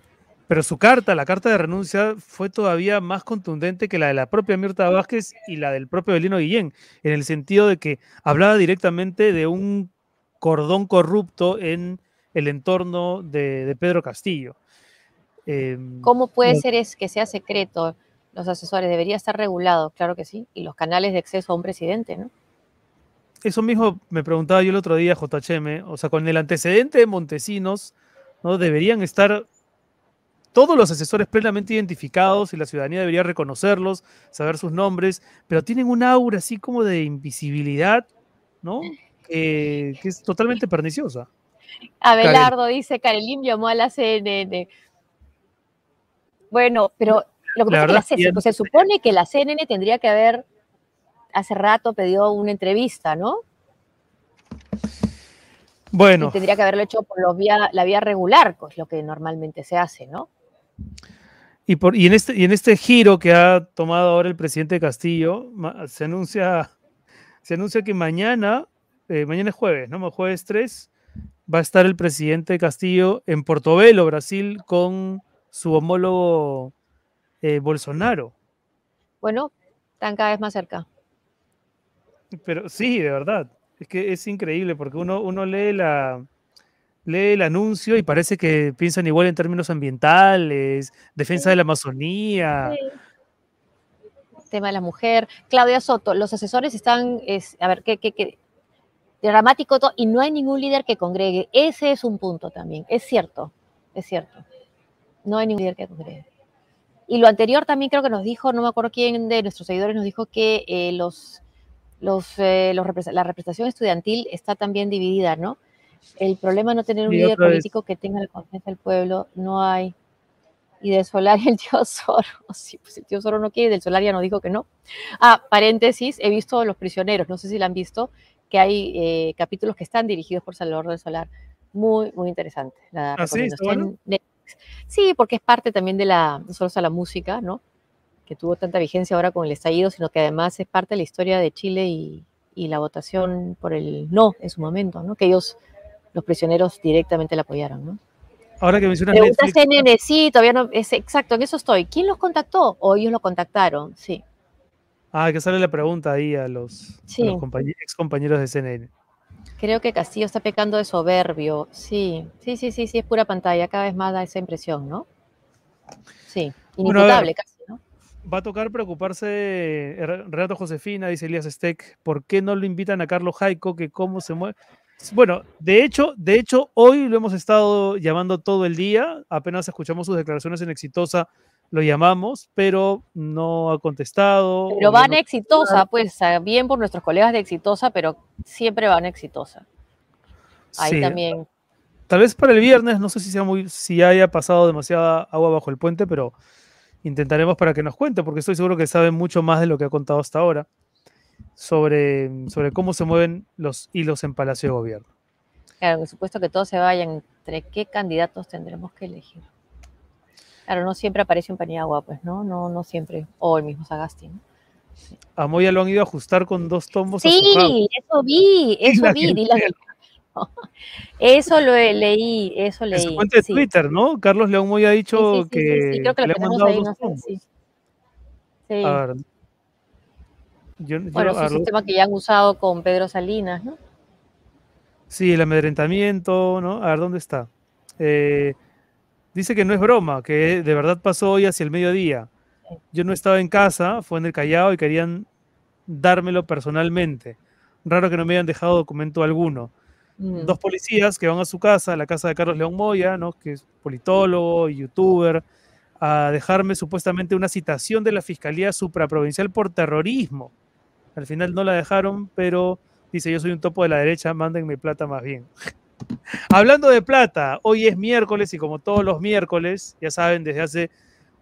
Pero su carta, la carta de renuncia, fue todavía más contundente que la de la propia Mirtha Vásquez y la del propio Avelino Guillén, en el sentido de que hablaba directamente de un cordón corrupto en el entorno de Pedro Castillo. ¿Cómo puede ser que sea secreto los asesores? Debería estar regulado, claro que sí, y los canales de acceso a un presidente, ¿no? Eso mismo me preguntaba yo el otro día, J.H.M., o sea, con el antecedente de Montesinos, ¿no? Deberían estar todos los asesores plenamente identificados y la ciudadanía debería reconocerlos, saber sus nombres, pero tienen un aura así como de invisibilidad, ¿no? Que es totalmente perniciosa. Abelardo dice, Karelim llamó a la CNN. Bueno, pero lo que pasa es que pues, se supone que la CNN tendría que haber hace rato pedido una entrevista, ¿no? Bueno. Y tendría que haberlo hecho por los la vía regular, pues lo que normalmente se hace, ¿no? Y en este giro que ha tomado ahora el presidente Castillo, se anuncia que mañana, mañana es jueves, ¿no? Jueves 3, va a estar el presidente Castillo en Portobelo, Brasil, con su homólogo Bolsonaro. Bueno, están cada vez más cerca. Pero sí, de verdad. Es que es increíble porque uno lee el anuncio y parece que piensan igual en términos ambientales, defensa de la Amazonía. Sí. El tema de la mujer. Claudia Soto, los asesores están... A ver, ¿qué? Dramático todo, y no hay ningún líder que congregue. Ese es un punto también. Es cierto, es cierto. No hay ningún líder que congregue. Y lo anterior también creo que nos dijo, no me acuerdo quién de nuestros seguidores nos dijo que la representación estudiantil está también dividida, ¿no? El problema es no tener un líder político que tenga la confianza del pueblo, no hay. Y del Solar y el tío Soros. Sí, pues el tío Soros no quiere, del Solar ya nos dijo que no. Ah, paréntesis, he visto Los Prisioneros, no sé si la han visto, que hay capítulos que están dirigidos por Salvador del Solar. Muy, muy interesante. La recomiendo. ¿Sí? Bueno. Sí, porque es parte también de no solo a la música, ¿no? Que tuvo tanta vigencia ahora con el estallido, sino que además es parte de la historia de Chile y la votación por el no en su momento, ¿no? Que ellos, los prisioneros, directamente la apoyaron, ¿no? Ahora que mencionas Netflix... CNN, sí, todavía no... exacto, en eso estoy. ¿Quién los contactó? O ellos lo contactaron, sí. Ah, que sale la pregunta ahí a los excompañeros de CNN. Creo que Castillo está pecando de soberbio, sí. Sí, es pura pantalla, cada vez más da esa impresión, ¿no? Sí, inimputable casi, ¿no? Va a tocar preocuparse, Renato Josefina, dice Elías Steck, ¿por qué no lo invitan a Carlos Jaico? Que cómo se mueve. Bueno, de hecho, hoy lo hemos estado llamando todo el día, apenas escuchamos sus declaraciones en Exitosa, lo llamamos, pero no ha contestado. Pero van a Exitosa, pues, bien por nuestros colegas de Exitosa, pero siempre van a Exitosa. Ahí sí, también. Tal vez para el viernes, no sé si haya pasado demasiada agua bajo el puente, pero... intentaremos para que nos cuente, porque estoy seguro que sabe mucho más de lo que ha contado hasta ahora sobre cómo se mueven los hilos en Palacio de Gobierno. Claro, por supuesto que todos se vayan. ¿Entre qué candidatos tendremos que elegir? Claro, no siempre aparece un Paniagua, pues, ¿no? No siempre. O el mismo Sagasti, ¿no? Sí. A Moya lo han ido a ajustar con 2 tombos. Sí, eso vi. No, eso leí. En su cuenta de Twitter, ¿no? Carlos León Moya ha dicho que creo que le han mandado ahí, 2 tombos. No sé, sí. A ver. Es un sistema que ya han usado con Pedro Salinas, ¿no? Sí, el amedrentamiento, ¿no? A ver, ¿dónde está? Dice que no es broma, que de verdad pasó hoy hacia el mediodía. Yo no estaba en casa, fue en el Callao y querían dármelo personalmente. Raro que no me hayan dejado documento alguno. 2 policías que van a su casa, a la casa de Carlos León Moya, ¿no? Que es politólogo y youtuber, a dejarme supuestamente una citación de la Fiscalía Supraprovincial por terrorismo. Al final no la dejaron, pero dice, yo soy un topo de la derecha, mándenme plata más bien. Hablando de plata, hoy es miércoles y como todos los miércoles, ya saben, desde hace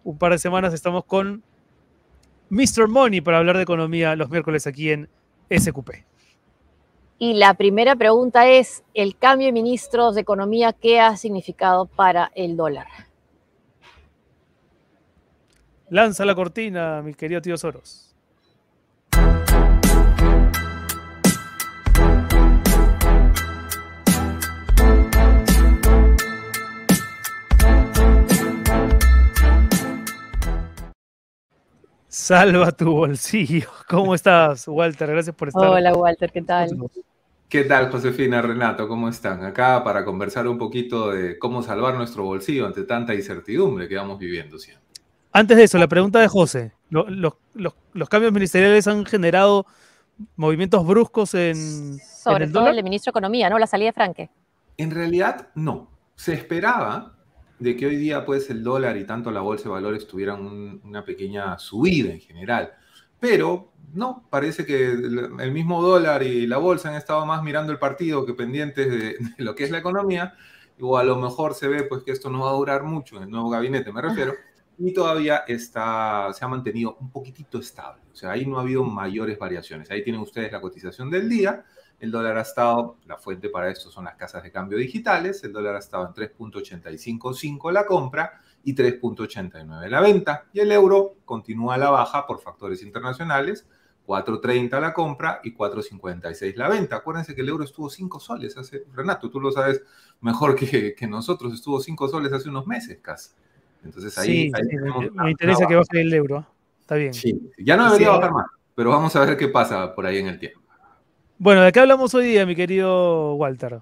un par de semanas estamos con Mr. Money para hablar de economía los miércoles aquí en SQP. Y la primera pregunta es, ¿el cambio de ministros de Economía qué ha significado para el dólar? Lanza la cortina, mi querido tío Soros. Salva tu bolsillo. ¿Cómo estás, Walter? Gracias por estar. Hola, Walter, ¿qué tal? ¿Qué tal, Josefina, Renato? ¿Cómo están? Acá para conversar un poquito de cómo salvar nuestro bolsillo ante tanta incertidumbre que vamos viviendo siempre. Antes de eso, la pregunta de José. ¿Los cambios ministeriales han generado movimientos bruscos en sobre todo el ministro de Economía, ¿no? La salida de Franke. En realidad, no. Se esperaba de que hoy día pues el dólar y tanto la bolsa de valores tuvieran una pequeña subida en general. Pero no, parece que el mismo dólar y la bolsa han estado más mirando el partido que pendientes de lo que es la economía, o a lo mejor se ve pues que esto no va a durar mucho, en el nuevo gabinete me refiero, y todavía se ha mantenido un poquitito estable. O sea, ahí no ha habido mayores variaciones. Ahí tienen ustedes la cotización del día. El dólar ha estado, la fuente para esto son las casas de cambio digitales, el dólar ha estado en 3.855 la compra y 3.89 la venta. Y el euro continúa a la baja por factores internacionales, 4.30 la compra y 4.56 la venta. Acuérdense que el euro estuvo 5 soles hace, Renato, tú lo sabes mejor que nosotros, estuvo 5 soles hace unos meses casi. Entonces ahí... Sí, me interesa que baje el euro, está bien. Sí, ya no debería bajar más, pero vamos a ver qué pasa por ahí en el tiempo. Bueno, ¿de qué hablamos hoy día, mi querido Walter?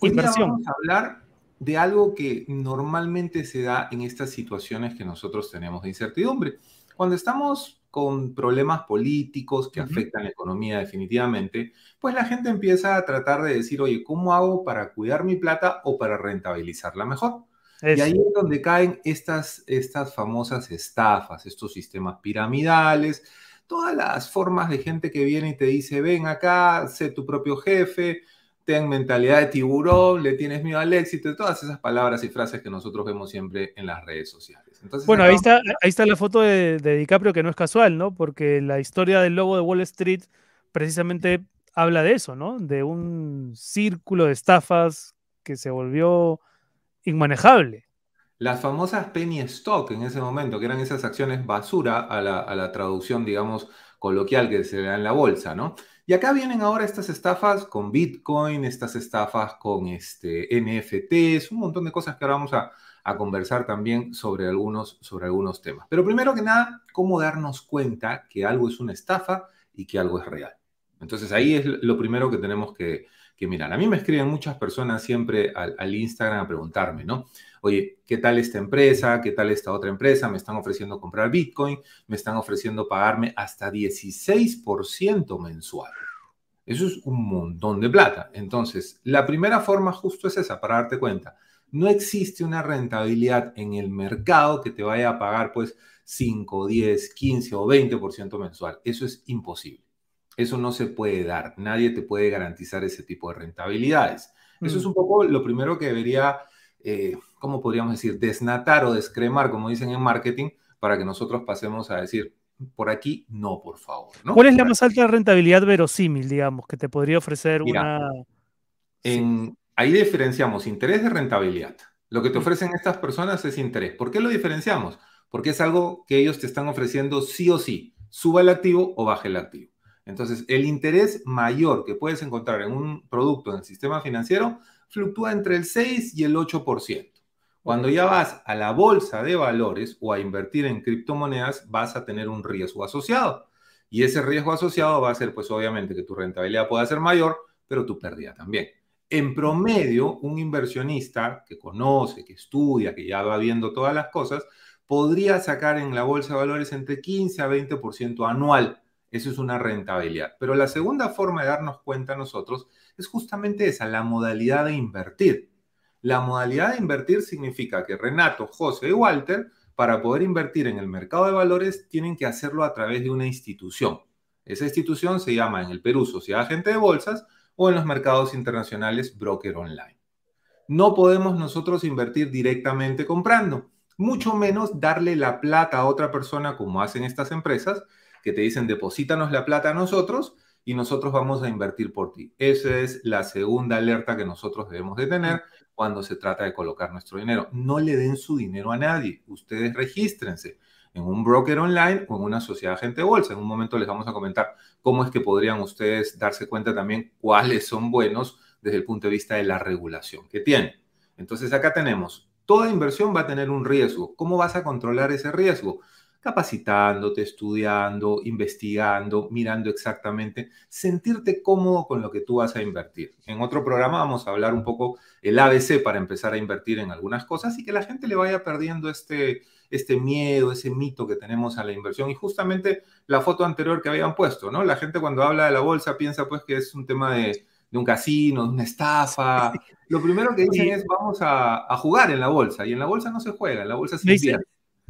Inversión. Vamos a hablar de algo que normalmente se da en estas situaciones que nosotros tenemos de incertidumbre. Cuando estamos con problemas políticos que afectan la economía definitivamente, pues la gente empieza a tratar de decir, oye, ¿cómo hago para cuidar mi plata o para rentabilizarla mejor? Eso. Y ahí es donde caen estas famosas estafas, estos sistemas piramidales, todas las formas de gente que viene y te dice, ven acá, sé tu propio jefe, ten mentalidad de tiburón, le tienes miedo al éxito, todas esas palabras y frases que nosotros vemos siempre en las redes sociales. Entonces, bueno, ahí está la foto de DiCaprio, que no es casual, ¿no? Porque la historia del lobo de Wall Street precisamente habla de eso, ¿no? De un círculo de estafas que se volvió inmanejable. Las famosas penny stock en ese momento, que eran esas acciones basura a la traducción, digamos, coloquial que se le da en la bolsa, ¿no? Y acá vienen ahora estas estafas con Bitcoin, estas estafas con NFTs, un montón de cosas que ahora vamos a conversar también sobre algunos temas. Pero primero que nada, ¿cómo darnos cuenta que algo es una estafa y que algo es real? Entonces ahí es lo primero que tenemos que mirar. A mí me escriben muchas personas siempre al Instagram a preguntarme, ¿no? Oye, ¿qué tal esta empresa? ¿Qué tal esta otra empresa? Me están ofreciendo comprar Bitcoin, me están ofreciendo pagarme hasta 16% mensual. Eso es un montón de plata. Entonces, la primera forma justo es esa, para darte cuenta. No existe una rentabilidad en el mercado que te vaya a pagar, pues, 5, 10, 15 o 20% mensual. Eso es imposible. Eso no se puede dar. Nadie te puede garantizar ese tipo de rentabilidades. Eso es un poco lo primero que debería, ¿cómo podríamos decir? Desnatar o descremar, como dicen en marketing, para que nosotros pasemos a decir, por aquí no, por favor, ¿no? ¿Cuál es la más alta rentabilidad verosímil, digamos, que te podría ofrecer? Mira, ahí diferenciamos interés de rentabilidad. Lo que te ofrecen estas personas es interés. ¿Por qué lo diferenciamos? Porque es algo que ellos te están ofreciendo sí o sí. Suba el activo o baje el activo. Entonces, el interés mayor que puedes encontrar en un producto en el sistema financiero fluctúa entre el 6 y el 8%. Cuando ya vas a la bolsa de valores o a invertir en criptomonedas, vas a tener un riesgo asociado. Y ese riesgo asociado va a ser, pues, obviamente, que tu rentabilidad pueda ser mayor, pero tu pérdida también. En promedio, un inversionista que conoce, que estudia, que ya va viendo todas las cosas, podría sacar en la bolsa de valores entre 15 a 20% anual. Eso es una rentabilidad. Pero la segunda forma de darnos cuenta nosotros es justamente esa, la modalidad de invertir. La modalidad de invertir significa que Renato, José y Walter, para poder invertir en el mercado de valores, tienen que hacerlo a través de una institución. Esa institución se llama en el Perú Sociedad Agente de Bolsas o en los mercados internacionales Broker Online. No podemos nosotros invertir directamente comprando, mucho menos darle la plata a otra persona como hacen estas empresas, que te dicen, deposítanos la plata a nosotros y nosotros vamos a invertir por ti. Esa es la segunda alerta que nosotros debemos de tener cuando se trata de colocar nuestro dinero. No le den su dinero a nadie. Ustedes regístrense en un broker online o en una sociedad de agente de bolsa. En un momento les vamos a comentar cómo es que podrían ustedes darse cuenta también cuáles son buenos desde el punto de vista de la regulación que tienen. Entonces acá tenemos, toda inversión va a tener un riesgo. ¿Cómo vas a controlar ese riesgo? capacitándote, estudiando, investigando, mirando exactamente, sentirte cómodo con lo que tú vas a invertir. En otro programa vamos a hablar un poco el ABC para empezar a invertir en algunas cosas y que la gente le vaya perdiendo este miedo, ese mito que tenemos a la inversión. Y justamente la foto anterior que habían puesto, ¿no? La gente cuando habla de la bolsa piensa pues que es un tema de un casino, de una estafa. Lo primero que dicen es vamos a jugar en la bolsa, y en la bolsa no se juega, en la bolsa se invierte.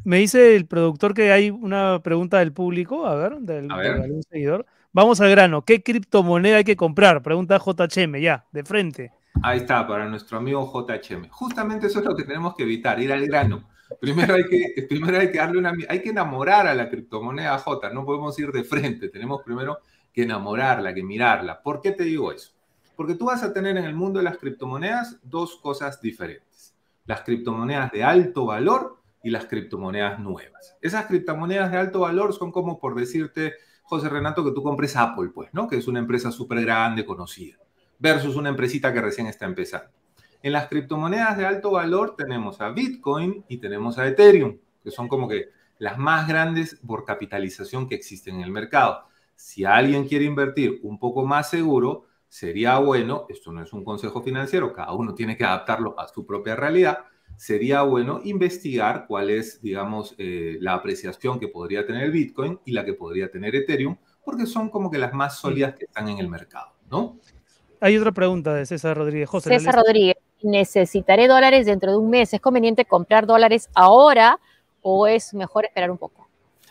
Me dice el productor que hay una pregunta del público, a ver. De algún seguidor. Vamos al grano, ¿qué criptomoneda hay que comprar? Pregunta J.H.M., ya, de frente. Ahí está, para nuestro amigo J.H.M. Justamente eso es lo que tenemos que evitar, ir al grano. Primero hay que darle una... Hay que enamorar a la criptomoneda J, no podemos ir de frente, tenemos primero que enamorarla, que mirarla. ¿Por qué te digo eso? Porque tú vas a tener en el mundo de las criptomonedas dos cosas diferentes. Las criptomonedas de alto valor y las criptomonedas nuevas. Esas criptomonedas de alto valor son como, por decirte, José Renato, que tú compres Apple, pues, ¿no? Que es una empresa súper grande, conocida, versus una empresita que recién está empezando. En las criptomonedas de alto valor tenemos a Bitcoin y tenemos a Ethereum, que son como que las más grandes por capitalización que existen en el mercado. Si alguien quiere invertir un poco más seguro, sería bueno, esto no es un consejo financiero, cada uno tiene que adaptarlo a su propia realidad, sería bueno investigar cuál es, digamos, la apreciación que podría tener Bitcoin y la que podría tener Ethereum, porque son como que las más sólidas que están en el mercado, ¿no? Hay otra pregunta de César Rodríguez. José, César Rodríguez, ¿necesitaré dólares dentro de un mes? ¿Es conveniente comprar dólares ahora o es mejor esperar un poco?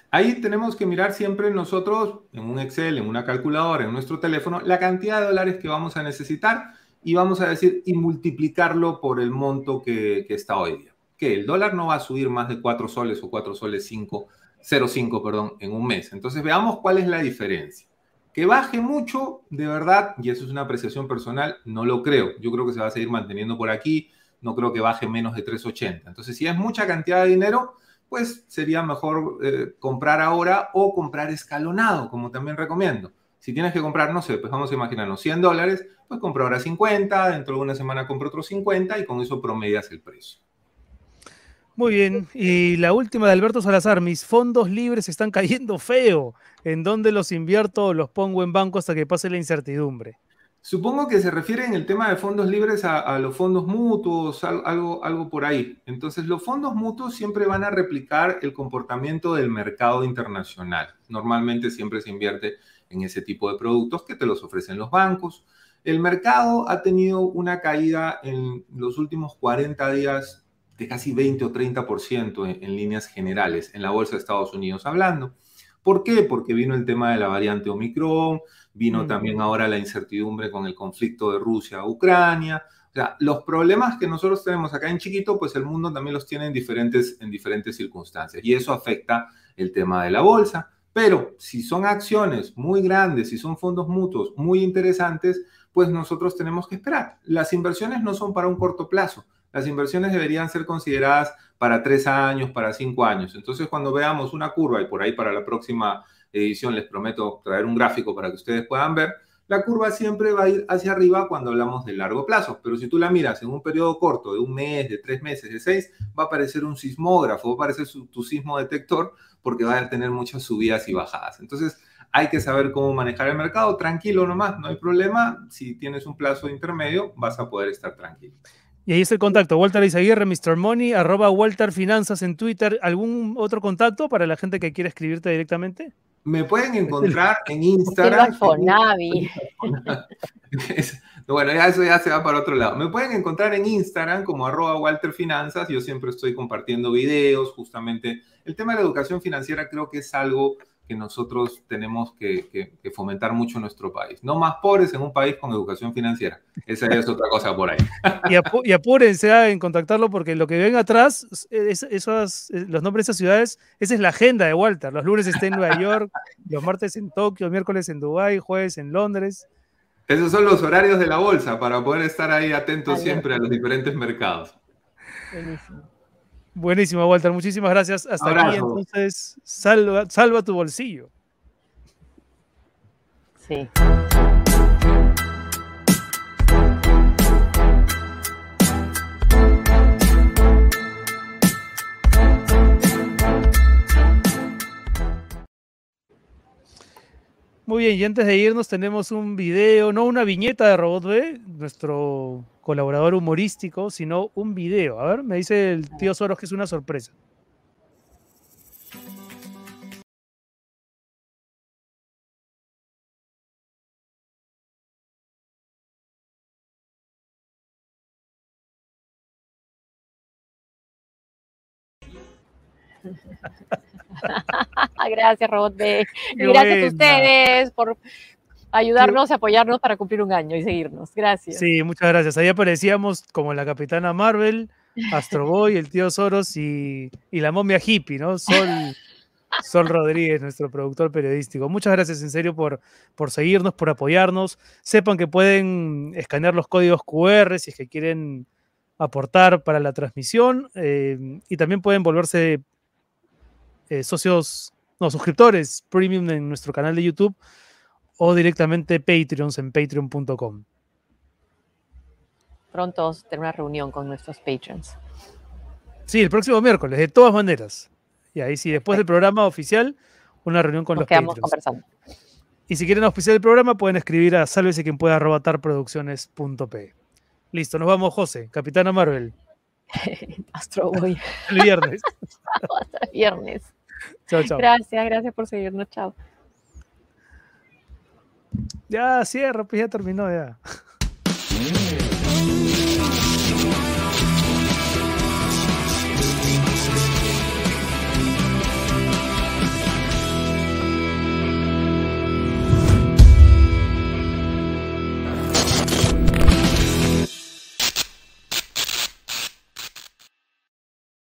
Ahí tenemos que mirar siempre nosotros, en un Excel, en una calculadora, en nuestro teléfono, la cantidad de dólares que vamos a necesitar. Y vamos a decir, y multiplicarlo por el monto que está hoy día. Que el dólar no va a subir más de 4 soles o 4.05 en un mes. Entonces veamos cuál es la diferencia. Que baje mucho, de verdad, y eso es una apreciación personal, no lo creo. Yo creo que se va a seguir manteniendo por aquí, no creo que baje menos de 3.80. Entonces si es mucha cantidad de dinero, pues sería mejor comprar ahora o comprar escalonado, como también recomiendo. Si tienes que comprar, no sé, pues vamos a imaginarnos $100, pues compro ahora 50, dentro de una semana compro otros 50 y con eso promedias el precio. Muy bien. Y la última de Alberto Salazar. Mis fondos libres están cayendo feo. ¿En dónde los invierto o los pongo en banco hasta que pase la incertidumbre? Supongo que se refiere en el tema de fondos libres a los fondos mutuos, algo por ahí. Entonces, los fondos mutuos siempre van a replicar el comportamiento del mercado internacional. Normalmente siempre se invierte en ese tipo de productos que te los ofrecen los bancos. El mercado ha tenido una caída en los últimos 40 días de casi 20 o 30% en líneas generales, en la bolsa de Estados Unidos hablando. ¿Por qué? Porque vino el tema de la variante Omicron, vino también ahora la incertidumbre con el conflicto de Rusia a Ucrania. O sea, los problemas que nosotros tenemos acá en chiquito, pues el mundo también los tiene en diferentes circunstancias. Y eso afecta el tema de la bolsa. Pero si son acciones muy grandes, si son fondos mutuos muy interesantes, pues nosotros tenemos que esperar. Las inversiones no son para un corto plazo. Las inversiones deberían ser consideradas para 3 años, para 5 años. Entonces, cuando veamos una curva, y por ahí para la próxima edición les prometo traer un gráfico para que ustedes puedan ver, la curva siempre va a ir hacia arriba cuando hablamos de largo plazo. Pero si tú la miras en un periodo corto, de 1 mes, de 3 meses, de 6, va a aparecer un sismógrafo, va a aparecer tu sismo detector, porque va a tener muchas subidas y bajadas. Entonces, hay que saber cómo manejar el mercado. Tranquilo nomás, no hay problema. Si tienes un plazo intermedio, vas a poder estar tranquilo. Y ahí está el contacto. Walter Izaguirre, Mr. Money, @WalterFinanzas en Twitter. ¿Algún otro contacto para la gente que quiera escribirte directamente? Me pueden encontrar en Instagram. Bueno, eso ya se va para otro lado. Me pueden encontrar en Instagram como @WalterFinanzas. Yo siempre estoy compartiendo videos, justamente. El tema de la educación financiera creo que es algo que nosotros tenemos que fomentar mucho en nuestro país. No más pobres en un país con educación financiera. Esa es otra cosa por ahí. Y apúrense en contactarlo porque lo que ven atrás, los nombres de esas ciudades, esa es la agenda de Walter. Los lunes está en Nueva York, los martes en Tokio, miércoles en Dubái, jueves en Londres. Esos son los horarios de la bolsa para poder estar ahí atentos siempre a los diferentes mercados. Buenísimo. Buenísimo, Walter. Muchísimas gracias. Hasta aquí, entonces, salva tu bolsillo. Sí. Muy bien, y antes de irnos tenemos un video, no una viñeta de Robot B, nuestro colaborador humorístico, sino un video. A ver, me dice el tío Soros que es una sorpresa. Gracias, Robot B. Gracias a ustedes por ayudarnos, apoyarnos para cumplir un año y seguirnos. Gracias. Sí, muchas gracias. Ahí aparecíamos como la Capitana Marvel, Astro Boy, el tío Soros y la momia hippie, ¿no? Sol Rodríguez, nuestro productor periodístico. Muchas gracias, en serio, por seguirnos, por apoyarnos. Sepan que pueden escanear los códigos QR si es que quieren aportar para la transmisión, y también pueden volverse socios, no, suscriptores premium en nuestro canal de YouTube o directamente Patreons en patreon.com. Pronto vamos a tener una reunión con nuestros Patreons. Sí, el próximo miércoles, de todas maneras. Y ahí sí, después del programa oficial, una reunión con los Patreons. Conversando. Y si quieren auspiciar el programa, pueden escribir a sálvesequienpueda@tarproducciones.pe. Listo, nos vamos, José, Capitana Marvel. Astro Boy. El viernes. Hasta el viernes. Chao, chao. Gracias, gracias por seguirnos. Chao. Ya, cierro, pues ya terminó ya.